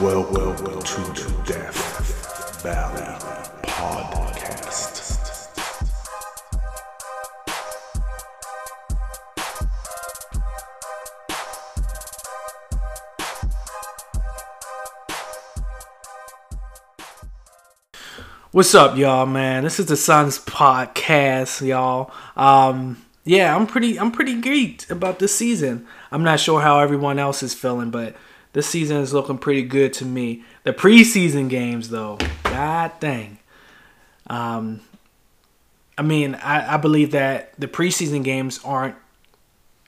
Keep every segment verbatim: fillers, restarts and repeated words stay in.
Welcome, Welcome to the Death Valley Podcast. What's up, y'all, man? This is the Suns Podcast, y'all. Um, yeah, I'm pretty, I'm pretty geeked about this season. I'm not sure how everyone else is feeling, but this season is looking pretty good to me. The preseason games, though, god dang. Um, I mean, I, I believe that the preseason games aren't,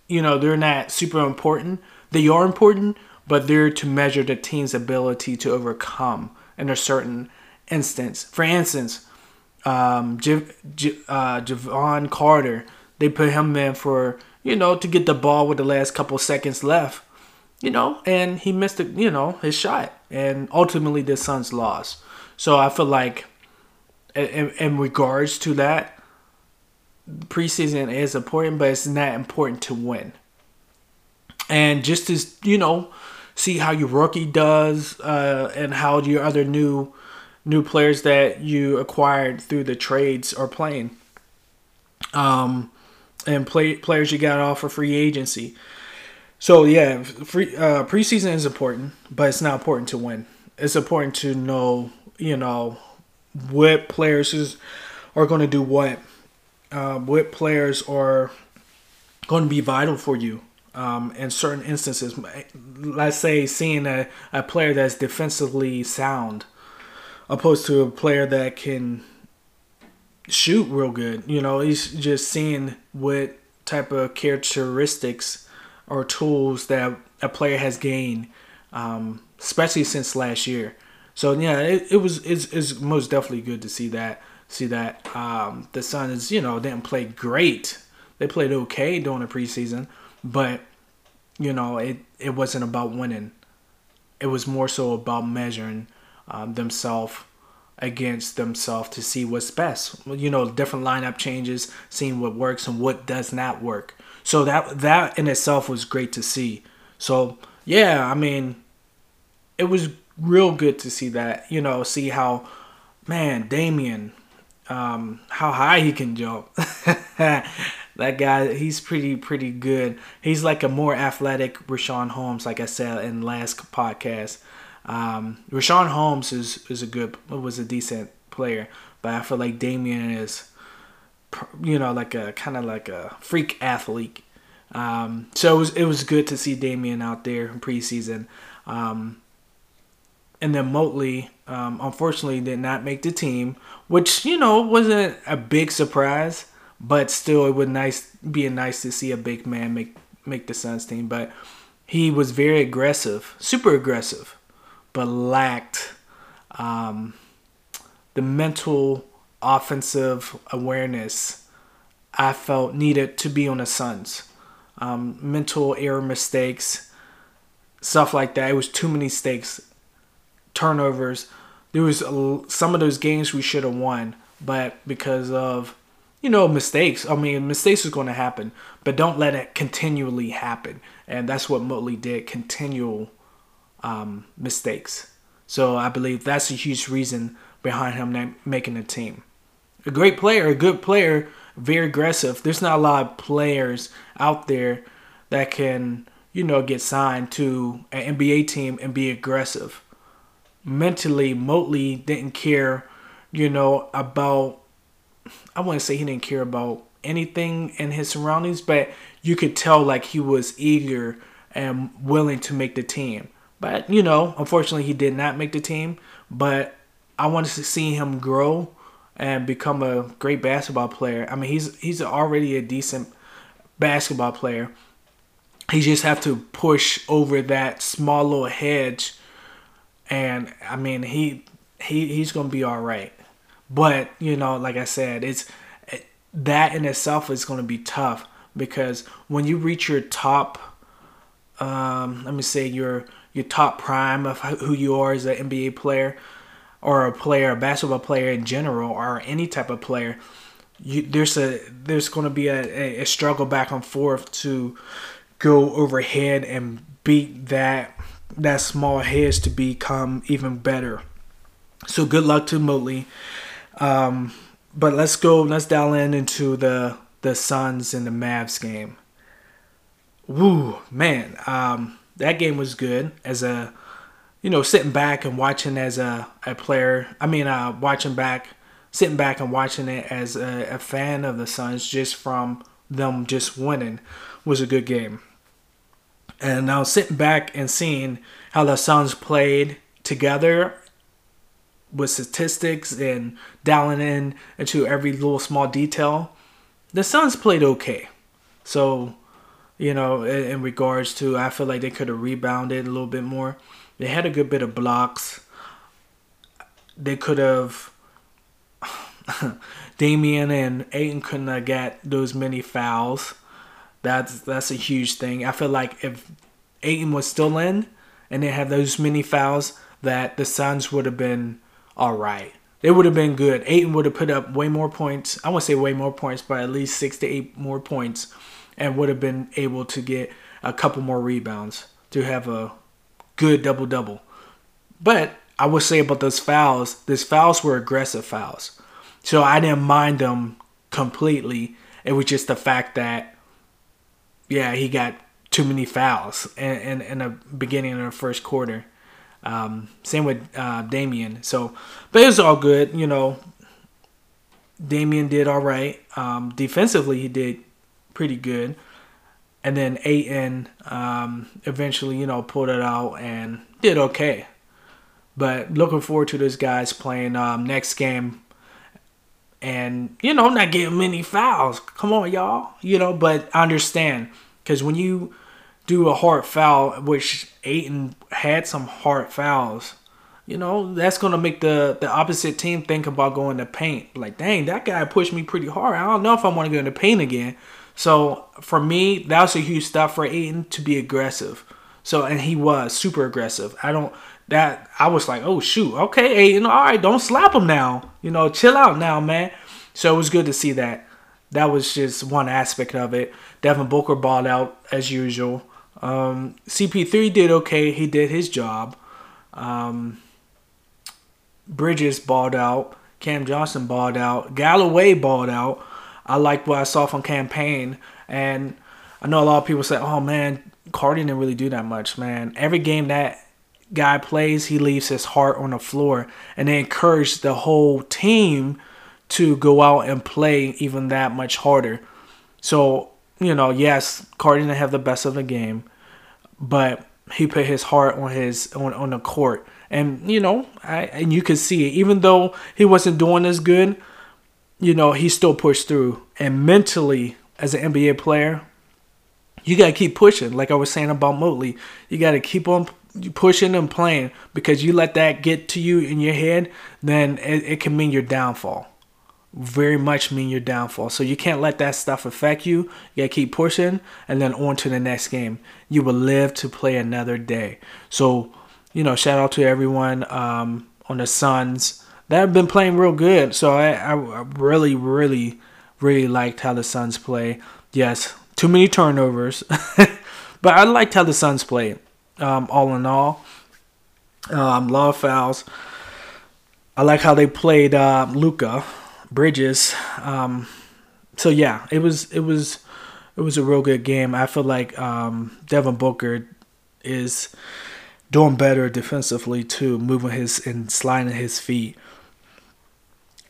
you know, they're not super important. They are important, but they're to measure the team's ability to overcome in a certain instance. For instance, um, J- J- uh, Javon Carter, they put him in for, you know, to get the ball with the last couple seconds left. You know, and he missed, it, you know, his shot. And ultimately, the Suns lost. So I feel like in, in regards to that, preseason is important, but it's not important to win. And just to, you know, see how your rookie does uh, and how your other new new players that you acquired through the trades are playing. Um, and play, players you got off for free agency. So, yeah, free, uh, preseason is important, but it's not important to win. It's important to know, you know, what players is, are going to do what, uh, what players are going to be vital for you um, in certain instances. Let's say seeing a, a player that's defensively sound opposed to a player that can shoot real good. You know, he's just seeing what type of characteristics or tools that a player has gained, um, especially since last year. So yeah, it, it was it's, it's most definitely good to see that. See that um, the Suns, you know, didn't play great. They played okay during the preseason, but you know, it it wasn't about winning. It was more so about measuring um, themselves against themselves to see what's best. You know, different lineup changes, seeing what works and what does not work. So that that in itself was great to see. So, yeah, I mean, it was real good to see that, you know, see how, man, Damian, um, how high he can jump. That guy, he's pretty, pretty good. He's like a more athletic Richaun Holmes, like I said in the last podcast. Um, Richaun Holmes is, is a good, was a decent player, but I feel like Damian is, you know, like a kind of like a freak athlete. Um, so it was, it was good to see Damian out there in preseason. Um, and then Motley, um, unfortunately, did not make the team, which, you know, wasn't a big surprise, but still it would nice being nice to see a big man make, make the Suns team. But he was very aggressive, super aggressive, but lacked um, the mental offensive awareness I felt needed to be on the Suns. Um, mental error mistakes, stuff like that. It was too many mistakes, turnovers. There was a, some of those games we should have won, but because of, you know, mistakes. I mean, mistakes is going to happen, but don't let it continually happen. And that's what Motley did, continual um, mistakes. So I believe that's a huge reason behind him not making the team. A great player, a good player, very aggressive. There's not a lot of players out there that can, you know, get signed to an N B A team and be aggressive. Mentally, Motley didn't care, you know, about, I want to say he didn't care about anything in his surroundings, but you could tell like he was eager and willing to make the team. But, you know, unfortunately he did not make the team, but I wanted to see him grow and become a great basketball player. I mean, he's he's already a decent basketball player. He just have to push over that small little hedge, and I mean, he he he's gonna be all right. But you know, like I said, it's that in itself is gonna be tough because when you reach your top, um, let me say your your top prime of who you are as an N B A player, or a player, a basketball player in general, or any type of player, you, there's a there's going to be a, a struggle back and forth to go overhead and beat that that small hedge to become even better. So good luck to Motley. Um, but let's go, let's dial in into the, the Suns and the Mavs game. Woo, man. Um, that game was good as a, you know, sitting back and watching as a, a player. I mean, uh, watching back, sitting back and watching it as a, a fan of the Suns just from them just winning was a good game. And I was sitting back and seeing how the Suns played together with statistics and dialing in into every little small detail. The Suns played okay. So, you know, in, in regards to, I feel like they could have rebounded a little bit more. They had a good bit of blocks. They could have... Damian and Ayton couldn't have got those many fouls. That's that's a huge thing. I feel like if Ayton was still in and they had those many fouls, that the Suns would have been all right. They would have been good. Ayton would have put up way more points. I won't say way more points, but at least six to eight more points, and would have been able to get a couple more rebounds to have a good double-double. But I would say about those fouls, these fouls were aggressive fouls. So I didn't mind them completely. It was just the fact that, yeah, he got too many fouls in, in, in the beginning of the first quarter. Um, same with uh, Damian. So, but it was all good. You know, Damian did all right. Um, defensively, he did pretty good. And then Ayton um, eventually, you know, pulled it out and did okay. But looking forward to those guys playing um, next game. And, you know, not getting many fouls. Come on, y'all. You know, but I understand. Because when you do a hard foul, which Ayton had some hard fouls, you know, that's going to make the, the opposite team think about going to paint. Like, dang, that guy pushed me pretty hard. I don't know if I want to go into paint again. So, for me, that was a huge stop for Ayton to be aggressive. So, and he was super aggressive. I don't... That I was like, oh, shoot. Okay, hey, you know, all right, don't slap him now. You know, chill out now, man. So it was good to see that. That was just one aspect of it. Devin Booker balled out as usual. Um, C P three did okay. He did his job. Um, Bridges balled out. Cam Johnson balled out. Galloway balled out. I liked what I saw from campaign. And I know a lot of people said, oh, man, Cardi didn't really do that much, man. Every game that guy plays, he leaves his heart on the floor, and they encourage the whole team to go out and play even that much harder. So, you know, yes, Cardi didn't have the best of the game, but he put his heart on his on, on the court, and you know, I and you could see it. Even though he wasn't doing as good, you know, he still pushed through. And mentally, as an N B A player, you gotta keep pushing. Like I was saying about Motley, you gotta keep on pushing and playing, because you let that get to you in your head, then it, it can mean your downfall. Very much mean your downfall. So you can't let that stuff affect you. You gotta keep pushing, and then on to the next game. You will live to play another day. So, you know, shout out to everyone um, on the Suns that have been playing real good. So I, I really, really, really liked how the Suns play. Yes, too many turnovers, but I liked how the Suns played. Um, all in all, um, love fouls. I like how they played uh, Luka, Bridges. Um, so yeah, it was it was it was a real good game. I feel like um, Devin Booker is doing better defensively too, moving his and sliding his feet,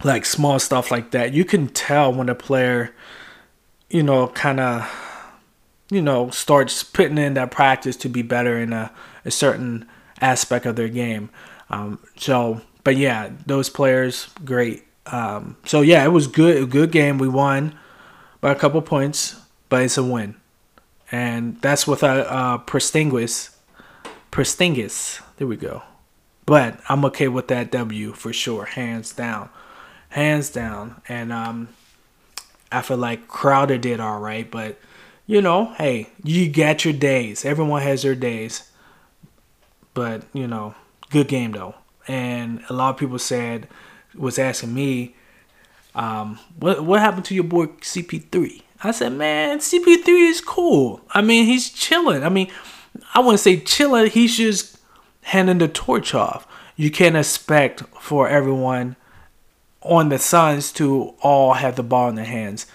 like small stuff like that. You can tell when a player, you know, kind of, you know, starts putting in that practice to be better in a, a certain aspect of their game. Um, so, but yeah, those players, great. Um, so yeah, it was good, a good game. We won by a couple points, but it's a win. And that's with a uh, Pristinguis. Pristinguis, there we go. But I'm okay with that W for sure, hands down. Hands down. And um, I feel like Crowder did all right, but you know, hey, you got your days. Everyone has their days. But, you know, good game, though. And a lot of people said, was asking me, um, what what happened to your boy C P three? I said, man, C P three is cool. I mean, he's chilling. I mean, I wouldn't say chilling. He's just handing the torch off. You can't expect for everyone on the Suns to all have the ball in their hands.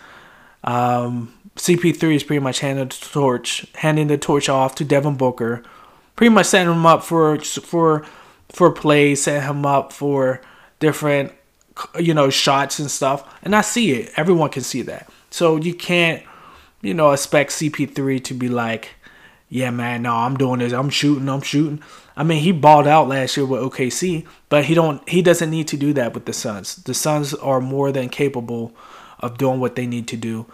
Um, C P three is pretty much handing the torch, handing the torch off to Devin Booker, pretty much setting him up for for for plays, setting him up for different you know shots and stuff. And I see it. Everyone can see that. So you can't you know expect C P three to be like, yeah, man, no, I'm doing this. I'm shooting. I'm shooting. I mean, he balled out last year with O K C, but he don't. He doesn't need to do that with the Suns. The Suns are more than capable of doing what they need to do.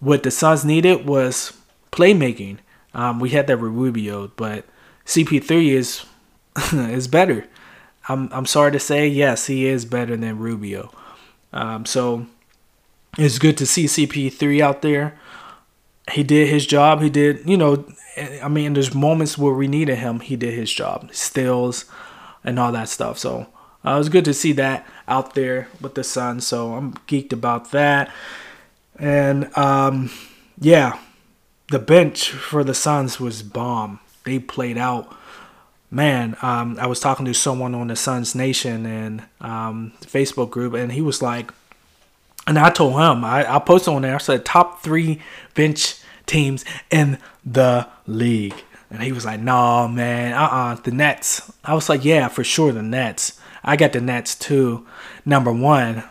What the Suns needed was playmaking. Um, we had that with Rubio, but C P three is is better. I'm I'm sorry to say, yes, he is better than Rubio. Um, so it's good to see C P three out there. He did his job. He did, you know, I mean, there's moments where we needed him. He did his job, steals and all that stuff. So uh, it was good to see that out there with the Suns. So I'm geeked about that. And, um, yeah, the bench for the Suns was bomb. They played out. Man, um, I was talking to someone on the Suns Nation and um, Facebook group, and he was like, and I told him, I, I posted on there, I said, top three bench teams in the league. And he was like, nah, man, uh-uh, the Nets. I was like, yeah, for sure, the Nets. I got the Nets, too, number one.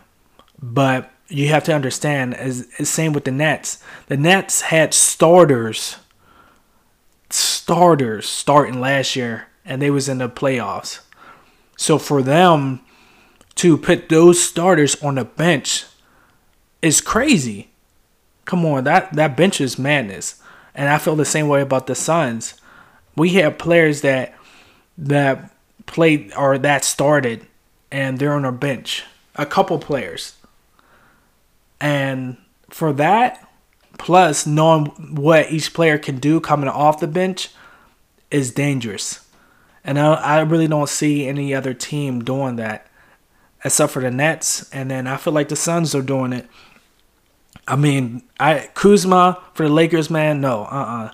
But you have to understand, is same with the Nets. The Nets had starters, starters starting last year, and they was in the playoffs. So for them to put those starters on the bench, it's crazy. Come on, that, that bench is madness. And I feel the same way about the Suns. We have players that that played or that started and they're on our bench. A couple players. And for that, plus knowing what each player can do coming off the bench is dangerous. And I, I really don't see any other team doing that except for the Nets. And then I feel like the Suns are doing it. I mean, I Kuzma for the Lakers, man, no, uh-uh.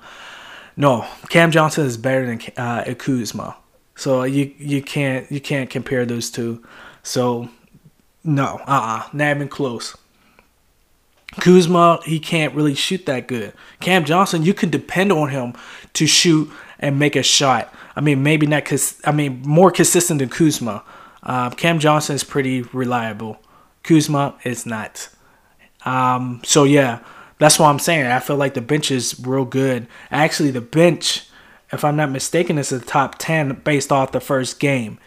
No, Cam Johnson is better than uh, Kuzma. So you you can't you can't compare those two. So, no, uh-uh, not even close. Kuzma, he can't really shoot that good. Cam Johnson, you can depend on him to shoot and make a shot. I mean, maybe not, cause, I mean, more consistent than Kuzma. Uh, Cam Johnson is pretty reliable. Kuzma is not. Um, so, yeah, that's what I'm saying. I feel like the bench is real good. Actually, the bench, if I'm not mistaken, is the top ten based off the first game.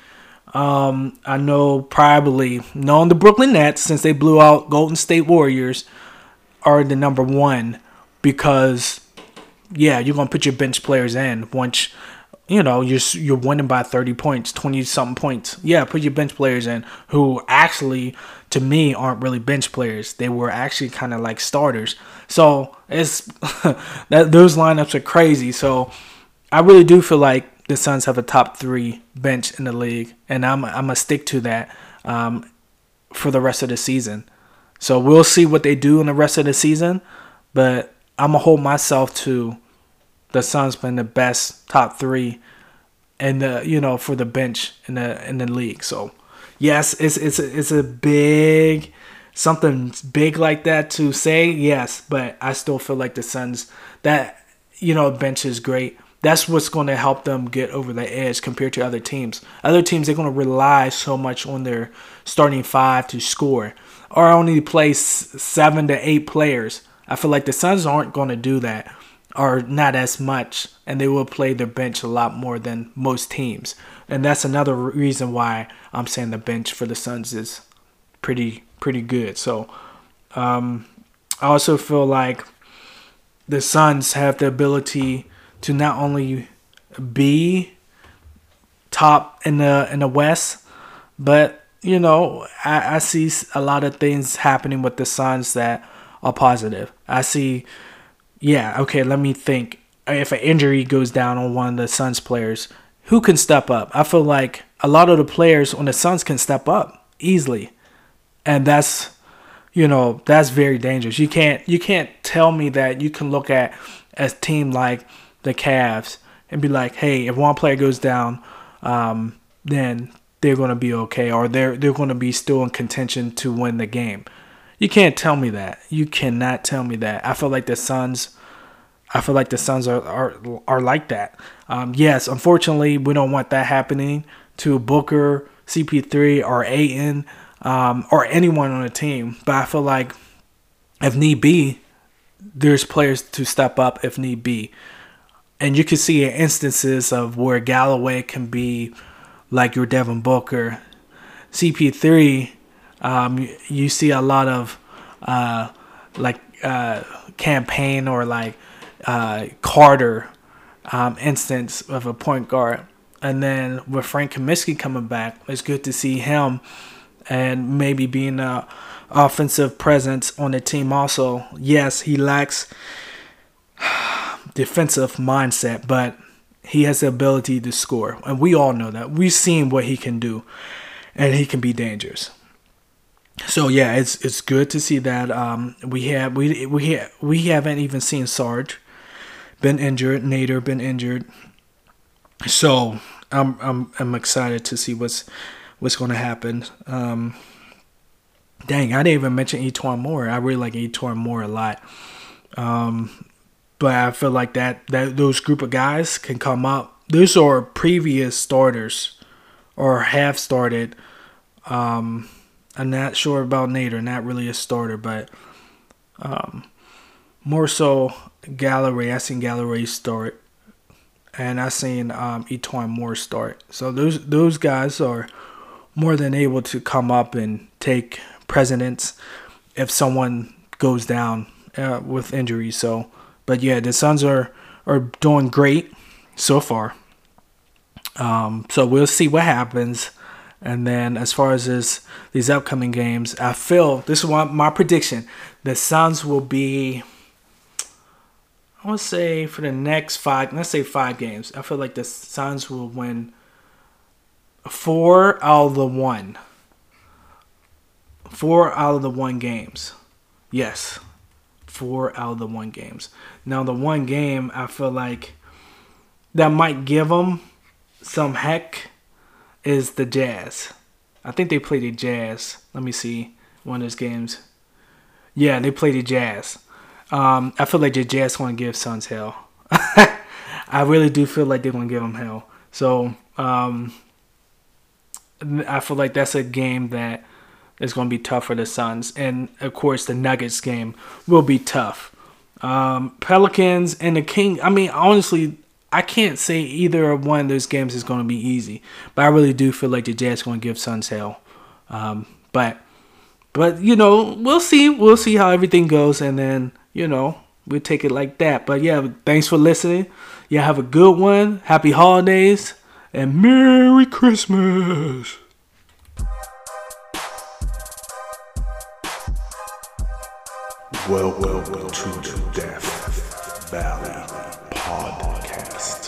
Um, I know probably, knowing the Brooklyn Nets, since they blew out Golden State Warriors, are the number one because, yeah, you're going to put your bench players in once, you know, you're, you're winning by thirty points, twenty-something points. Yeah, put your bench players in who actually, to me, aren't really bench players. They were actually kind of like starters. So it's that those lineups are crazy. So I really do feel like the Suns have a top three bench in the league, and I'm I'm gonna stick to that um, for the rest of the season. So we'll see what they do in the rest of the season, but I'm gonna hold myself to the Suns being the best top three, and the you know for the bench in the in the league. So. Yes, it's it's a, it's a big, something big like that to say, yes, but I still feel like the Suns, that, you know, bench is great. That's what's going to help them get over the edge compared to other teams. Other teams, they're going to rely so much on their starting five to score or only play seven to eight players. I feel like the Suns aren't going to do that or not as much, and they will play their bench a lot more than most teams. And that's another reason why I'm saying the bench for the Suns is pretty pretty good. So um, I also feel like the Suns have the ability to not only be top in the in the West, but you know I, I see a lot of things happening with the Suns that are positive. I see, yeah, okay, let me think. If an injury goes down on one of the Suns players, who can step up? I feel like a lot of the players on the Suns can step up easily. And that's, you know, that's very dangerous. You can't you can't tell me that you can look at a team like the Cavs and be like, hey, if one player goes down, um, then they're going to be okay, or they're they're going to be still in contention to win the game. You can't tell me that. You cannot tell me that. I feel like the Suns, I feel like the Suns are are, are like that. Um, yes, unfortunately, we don't want that happening to Booker, C P three, or Ayton, um, or anyone on the team. But I feel like if need be, there's players to step up if need be. And you can see instances of where Galloway can be like your Devin Booker. C P three, um, you see a lot of uh, like uh, campaign or like uh, Carter um, instance of a point guard. And then with Frank Kaminsky coming back, it's good to see him and maybe being an offensive presence on the team also. Yes, he lacks defensive mindset, but he has the ability to score, and we all know that. We've seen what he can do, and he can be dangerous. So yeah, it's it's good to see that. Um, we have we we have, we haven't even seen Sarge been injured, Nader been injured. So I'm I'm I'm excited to see what's what's going to happen. Um, dang, I didn't even mention E'Twaun Moore. I really like E'Twaun Moore a lot. Um, But I feel like that, that those group of guys can come up. Those are previous starters or have started. Um, I'm not sure about Nader. Not really a starter, but um, more so Galloway. I seen Galloway start, and I seen um, E'Twaun Moore start. So those those guys are more than able to come up and take precedence if someone goes down uh, with injury. So. But yeah, the Suns are, are doing great so far. Um, so we'll see what happens. And then as far as this, these upcoming games, I feel, this is my prediction, the Suns will be, I want to say for the next five, let's say five games, I feel like the Suns will win four out of the one. Four out of the one games. Yes. Four out of the one games. Now the one game I feel like that might give them some heck is the Jazz. I think they play the Jazz. Let me see one of those games. Yeah, they play the Jazz. Um, I feel like the Jazz want to give Suns hell. I really do feel like they're going to give them hell. So um, I feel like that's a game that it's going to be tough for the Suns. And, of course, the Nuggets game will be tough. Um, Pelicans and the Kings. I mean, honestly, I can't say either one of those games is going to be easy. But I really do feel like the Jazz are going to give Suns hell. Um, but, but, you know, we'll see. We'll see how everything goes. And then, you know, we'll take it like that. But, yeah, thanks for listening. Yeah, have a good one. Happy holidays. And Merry Christmas. Welcome to Death Valley Podcast.